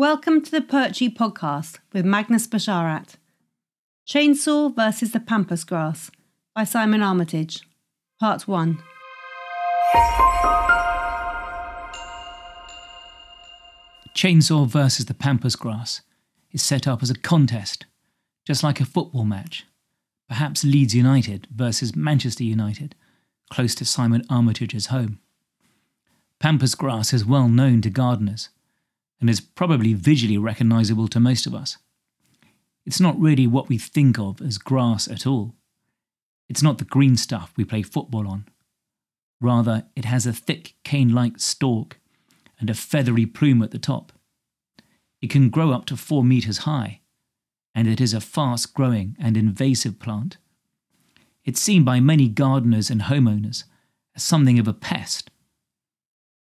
Welcome to the Perchy Podcast with Magnus Basharat. Chainsaw versus the Pampas Grass by Simon Armitage, Part 1. Chainsaw versus the Pampas Grass is set up as a contest, just like a football match. Perhaps Leeds United versus Manchester United, close to Simon Armitage's home. Pampas Grass is well known to gardeners, and is probably visually recognisable to most of us. It's not really what we think of as grass at all. It's not the green stuff we play football on. Rather, it has a thick cane-like stalk and a feathery plume at the top. It can grow up to 4 metres high, and it is a fast-growing and invasive plant. It's seen by many gardeners and homeowners as something of a pest.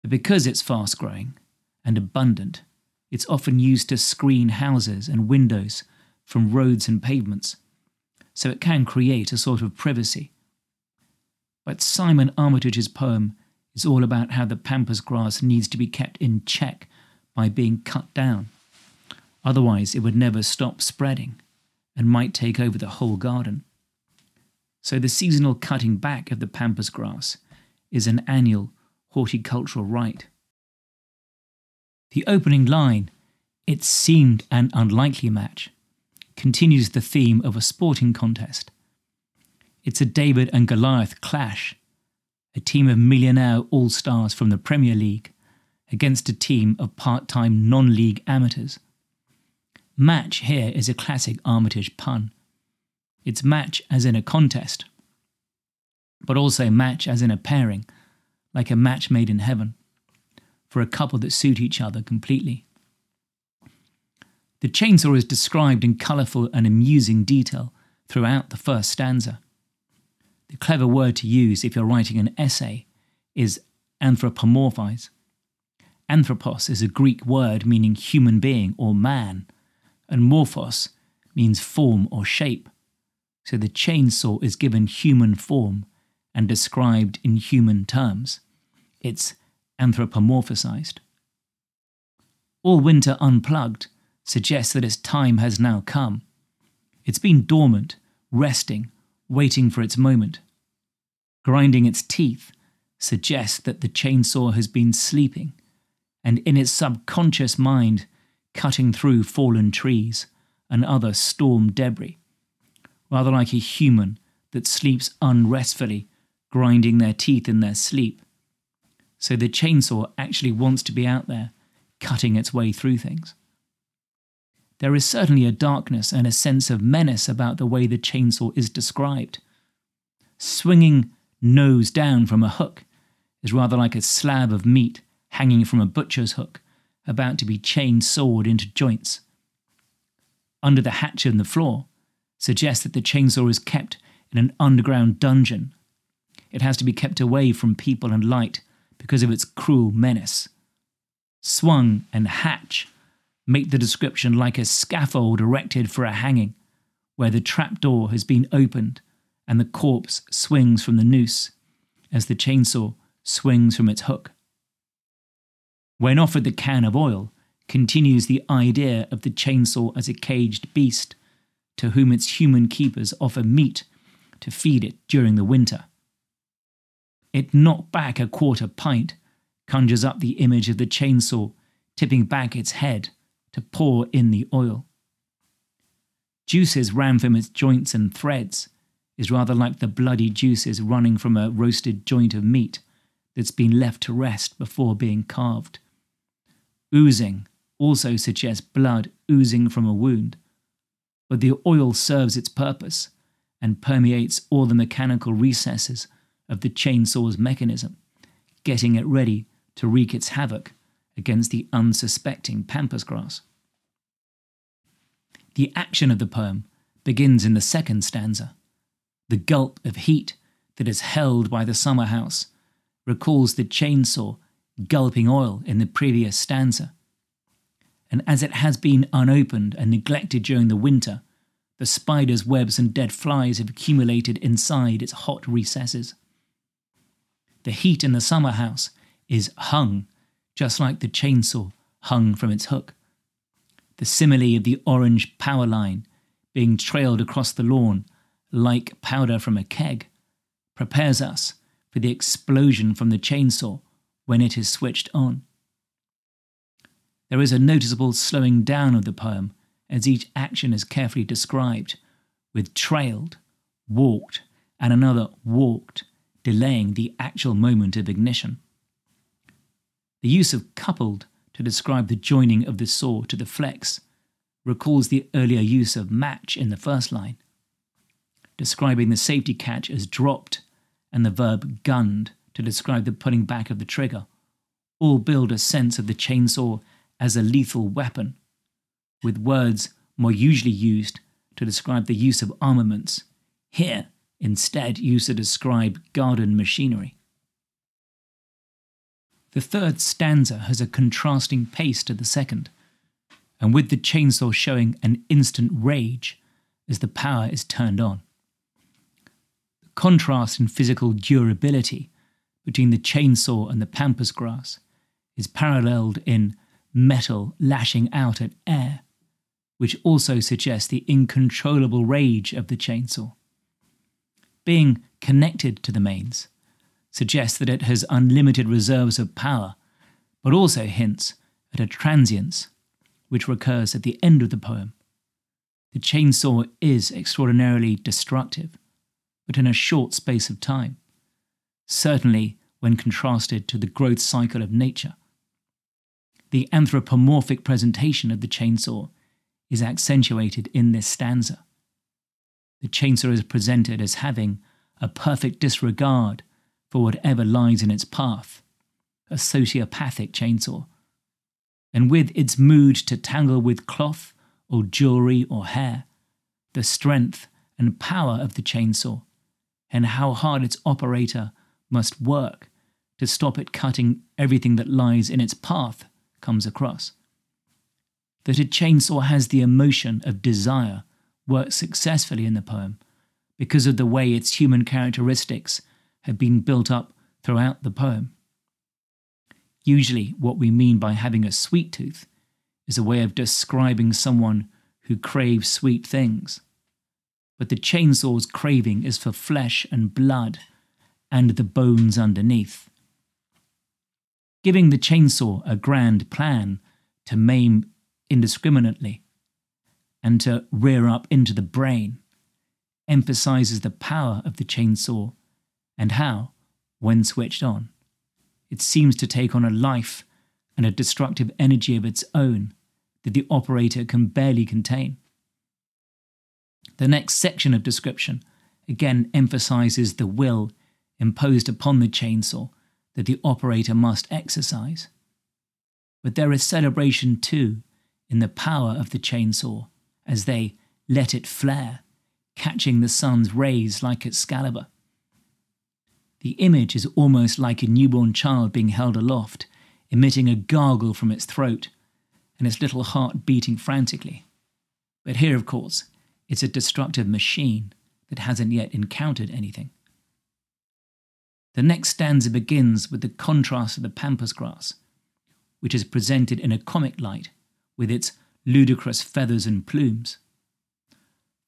But because it's fast-growing and abundant, it's often used to screen houses and windows from roads and pavements, so it can create a sort of privacy. But Simon Armitage's poem is all about how the pampas grass needs to be kept in check by being cut down. Otherwise, it would never stop spreading and might take over the whole garden. So the seasonal cutting back of the pampas grass is an annual horticultural rite. The opening line, "It seemed an unlikely match," continues the theme of a sporting contest. It's a David and Goliath clash, a team of millionaire all-stars from the Premier League against a team of part-time non-league amateurs. Match here is a classic Armitage pun. It's match as in a contest, but also match as in a pairing, like a match made in heaven, for a couple that suit each other completely. The chainsaw is described in colourful and amusing detail throughout the first stanza. The clever word to use if you're writing an essay is anthropomorphise. Anthropos is a Greek word meaning human being or man, and morphos means form or shape. So the chainsaw is given human form and described in human terms. It's anthropomorphised. All winter unplugged suggests that its time has now come. It's been dormant, resting, waiting for its moment. Grinding its teeth suggests that the chainsaw has been sleeping and in its subconscious mind cutting through fallen trees and other storm debris, rather like a human that sleeps unrestfully, grinding their teeth in their sleep. So the chainsaw actually wants to be out there, cutting its way through things. There is certainly a darkness and a sense of menace about the way the chainsaw is described. Swinging nose down from a hook is rather like a slab of meat hanging from a butcher's hook, about to be chainsawed into joints. Under the hatchet in the floor suggests that the chainsaw is kept in an underground dungeon. It has to be kept away from people and light because of its cruel menace. Swung and hatch make the description like a scaffold erected for a hanging, where the trapdoor has been opened and the corpse swings from the noose as the chainsaw swings from its hook. When offered the can of oil, continues the idea of the chainsaw as a caged beast to whom its human keepers offer meat to feed it during the winter. It knocked back a quarter pint conjures up the image of the chainsaw tipping back its head to pour in the oil. Juices ran from its joints and threads is rather like the bloody juices running from a roasted joint of meat that's been left to rest before being carved. Oozing also suggests blood oozing from a wound, but the oil serves its purpose and permeates all the mechanical recesses of the chainsaw's mechanism, getting it ready to wreak its havoc against the unsuspecting pampas grass. The action of the poem begins in the second stanza. The gulp of heat that is held by the summer house recalls the chainsaw gulping oil in the previous stanza. And as it has been unopened and neglected during the winter, the spiders' webs and dead flies have accumulated inside its hot recesses. The heat in the summer house is hung, just like the chainsaw hung from its hook, the simile of the orange power line being trailed across the lawn like powder from a keg, prepares us for the explosion from the chainsaw when it is switched on. There is a noticeable slowing down of the poem as each action is carefully described, with trailed, walked, and another walked, delaying the actual moment of ignition. The use of coupled to describe the joining of the saw to the flex recalls the earlier use of match in the first line, describing the safety catch as dropped and the verb gunned to describe the pulling back of the trigger, all build a sense of the chainsaw as a lethal weapon, with words more usually used to describe the use of armaments, here instead used to describe garden machinery. The third stanza has a contrasting pace to the second, and with the chainsaw showing an instant rage as the power is turned on. The contrast in physical durability between the chainsaw and the pampas grass is paralleled in metal lashing out at air, which also suggests the uncontrollable rage of the chainsaw. Being connected to the mains suggests that it has unlimited reserves of power, but also hints at a transience, which recurs at the end of the poem. The chainsaw is extraordinarily destructive, but in a short space of time, certainly when contrasted to the growth cycle of nature. The anthropomorphic presentation of the chainsaw is accentuated in this stanza. The chainsaw is presented as having a perfect disregard for whatever lies in its path, a sociopathic chainsaw, and with its mood to tangle with cloth or jewellery or hair, the strength and power of the chainsaw, and how hard its operator must work to stop it cutting everything that lies in its path, comes across. That a chainsaw has the emotion of desire works successfully in the poem because of the way its human characteristics have been built up throughout the poem. Usually, what we mean by having a sweet tooth is a way of describing someone who craves sweet things. But the chainsaw's craving is for flesh and blood and the bones underneath. Giving the chainsaw a grand plan to maim indiscriminately and to rear up into the brain emphasises the power of the chainsaw and how, when switched on, it seems to take on a life and a destructive energy of its own that the operator can barely contain. The next section of description again emphasises the will imposed upon the chainsaw that the operator must exercise. But there is celebration too in the power of the chainsaw as they let it flare, catching the sun's rays like Excalibur. The image is almost like a newborn child being held aloft, emitting a gargle from its throat and its little heart beating frantically. But here, of course, it's a destructive machine that hasn't yet encountered anything. The next stanza begins with the contrast of the pampas grass, which is presented in a comic light with its ludicrous feathers and plumes.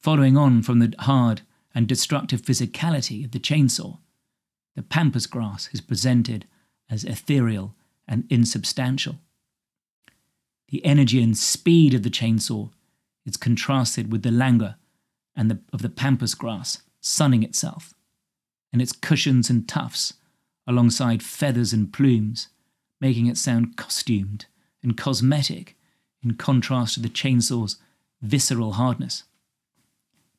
Following on from the hard and destructive physicality of the chainsaw, the pampas grass is presented as ethereal and insubstantial. The energy and speed of the chainsaw is contrasted with the languor and of the pampas grass sunning itself, and its cushions and tufts, alongside feathers and plumes, making it sound costumed and cosmetic in contrast to the chainsaw's visceral hardness.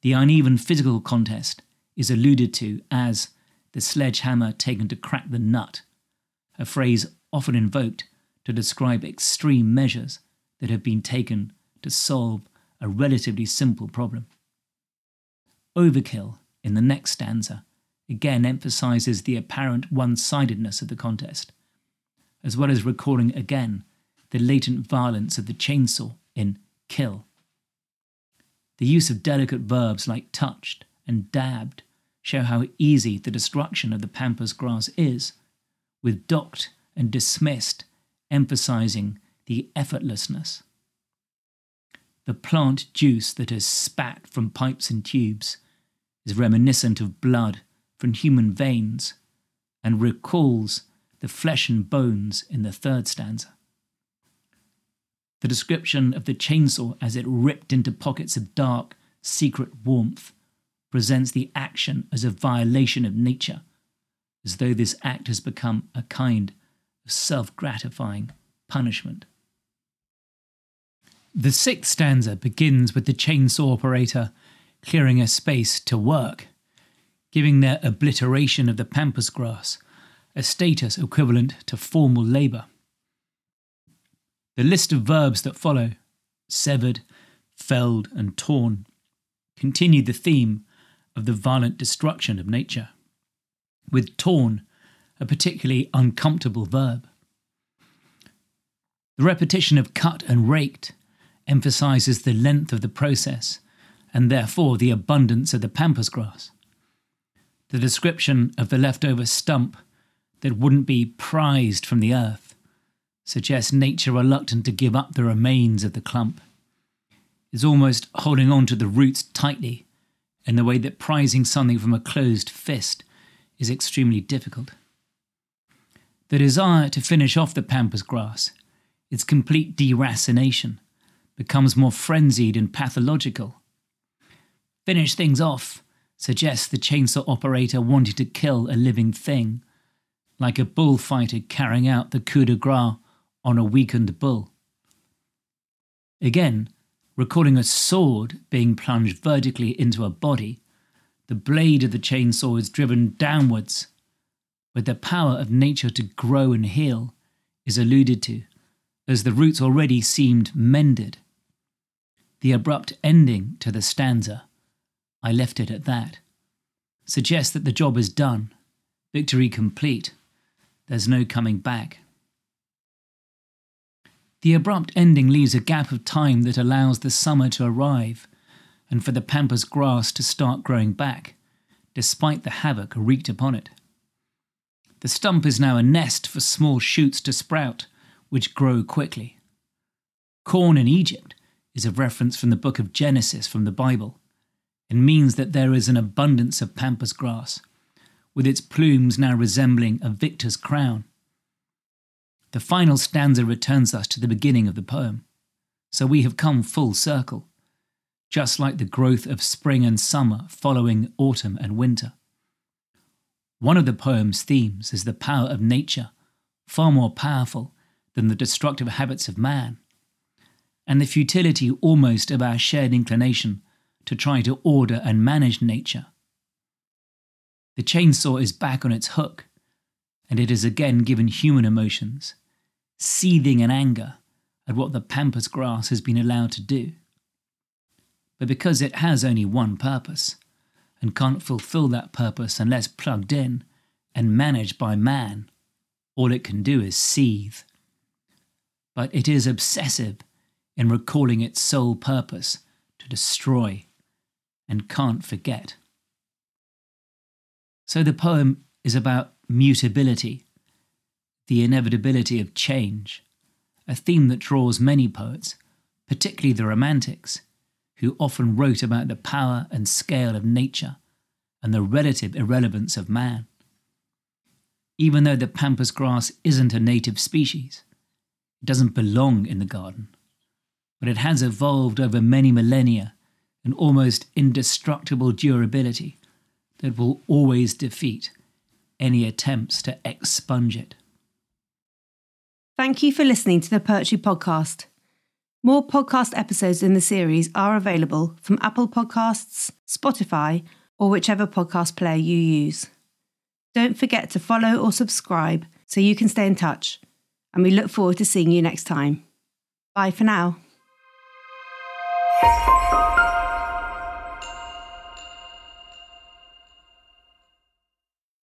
The uneven physical contest is alluded to as the sledgehammer taken to crack the nut, a phrase often invoked to describe extreme measures that have been taken to solve a relatively simple problem. Overkill, in the next stanza, again emphasises the apparent one-sidedness of the contest, as well as recalling again the latent violence of the chainsaw in kill. The use of delicate verbs like touched and dabbed show how easy the destruction of the pampas grass is, with docked and dismissed emphasising the effortlessness. The plant juice that is spat from pipes and tubes is reminiscent of blood from human veins and recalls the flesh and bones in the third stanza. The description of the chainsaw as it ripped into pockets of dark, secret warmth presents the action as a violation of nature, as though this act has become a kind of self-gratifying punishment. The sixth stanza begins with the chainsaw operator clearing a space to work, giving their obliteration of the pampas grass a status equivalent to formal labour. The list of verbs that follow, severed, felled and torn, continue the theme of the violent destruction of nature, with torn a particularly uncomfortable verb. The repetition of cut and raked emphasises the length of the process and therefore the abundance of the pampas grass. The description of the leftover stump that wouldn't be prized from the earth suggests nature reluctant to give up the remains of the clump. It's almost holding on to the roots tightly in the way that prizing something from a closed fist is extremely difficult. The desire to finish off the pampas grass, its complete deracination, becomes more frenzied and pathological. Finish things off suggests the chainsaw operator wanted to kill a living thing, like a bullfighter carrying out the coup de grace on a weakened bull. Again, recalling a sword being plunged vertically into a body, the blade of the chainsaw is driven downwards, but the power of nature to grow and heal is alluded to, as the roots already seemed mended. The abrupt ending to the stanza, I left it at that, suggests that the job is done, victory complete, there's no coming back. The abrupt ending leaves a gap of time that allows the summer to arrive and for the pampas grass to start growing back, despite the havoc wreaked upon it. The stump is now a nest for small shoots to sprout, which grow quickly. Corn in Egypt is a reference from the book of Genesis from the Bible and means that there is an abundance of pampas grass, with its plumes now resembling a victor's crown. The final stanza returns us to the beginning of the poem, so we have come full circle, just like the growth of spring and summer following autumn and winter. One of the poem's themes is the power of nature, far more powerful than the destructive habits of man, and the futility almost of our shared inclination to try to order and manage nature. The chainsaw is back on its hook, and it is again given human emotions, seething in anger at what the pampas grass has been allowed to do. But because it has only one purpose, and can't fulfill that purpose unless plugged in and managed by man, all it can do is seethe. But it is obsessive in recalling its sole purpose to destroy, and can't forget. So the poem is about mutability, the inevitability of change, a theme that draws many poets, particularly the Romantics, who often wrote about the power and scale of nature and the relative irrelevance of man. Even though the pampas grass isn't a native species, it doesn't belong in the garden, but it has evolved over many millennia an almost indestructible durability that will always defeat any attempts to expunge it. Thank you for listening to the Perchy Podcast. More podcast episodes in the series are available from Apple Podcasts, Spotify, or whichever podcast player you use. Don't forget to follow or subscribe so you can stay in touch, and we look forward to seeing you next time. Bye for now.